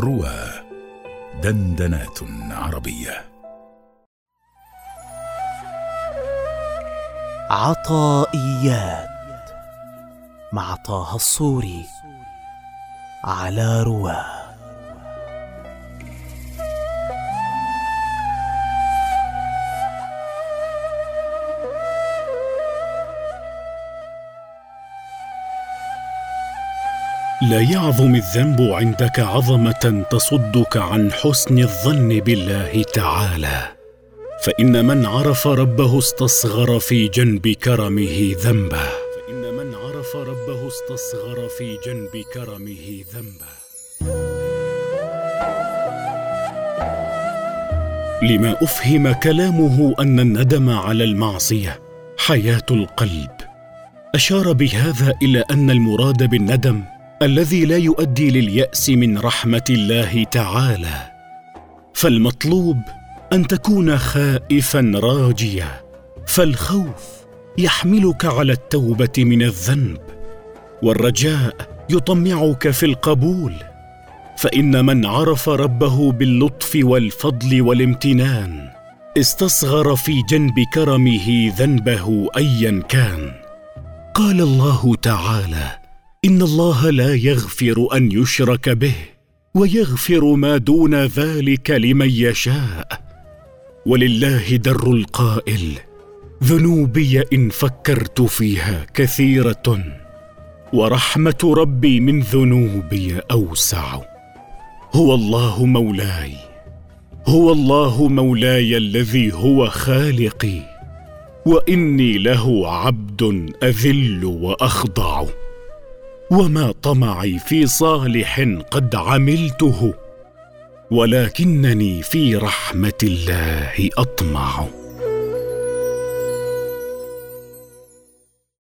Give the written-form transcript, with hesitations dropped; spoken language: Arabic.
رواة دندنات عربية. عطائيات مع طه الصوري على رواة. لا يعظم الذنب عندك عظمة تصدك عن حسن الظن بالله تعالى، فإن من عرف ربه استصغر في جنب كرمه ذنبا. لما أفهم كلامه أن الندم على المعصية حياة القلب، أشار بهذا إلى أن المراد بالندم الذي لا يؤدي لليأس من رحمة الله تعالى، فالمطلوب أن تكون خائفاً راجياً، فالخوف يحملك على التوبة من الذنب، والرجاء يطمعك في القبول، فإن من عرف ربه باللطف والفضل والامتنان استصغر في جنب كرمه ذنبه أياً كان. قال الله تعالى: إن الله لا يغفر أن يشرك به ويغفر ما دون ذلك لمن يشاء، ولله در القائل: ذنوبي إن فكرت فيها كثيرة ورحمة ربي من ذنوبي أوسع. هو الله مولاي الذي هو خالقي، وإني له عبد أذل وأخضع، وما طمعي في صالح قد عملته، ولكنني في رحمة الله أطمع.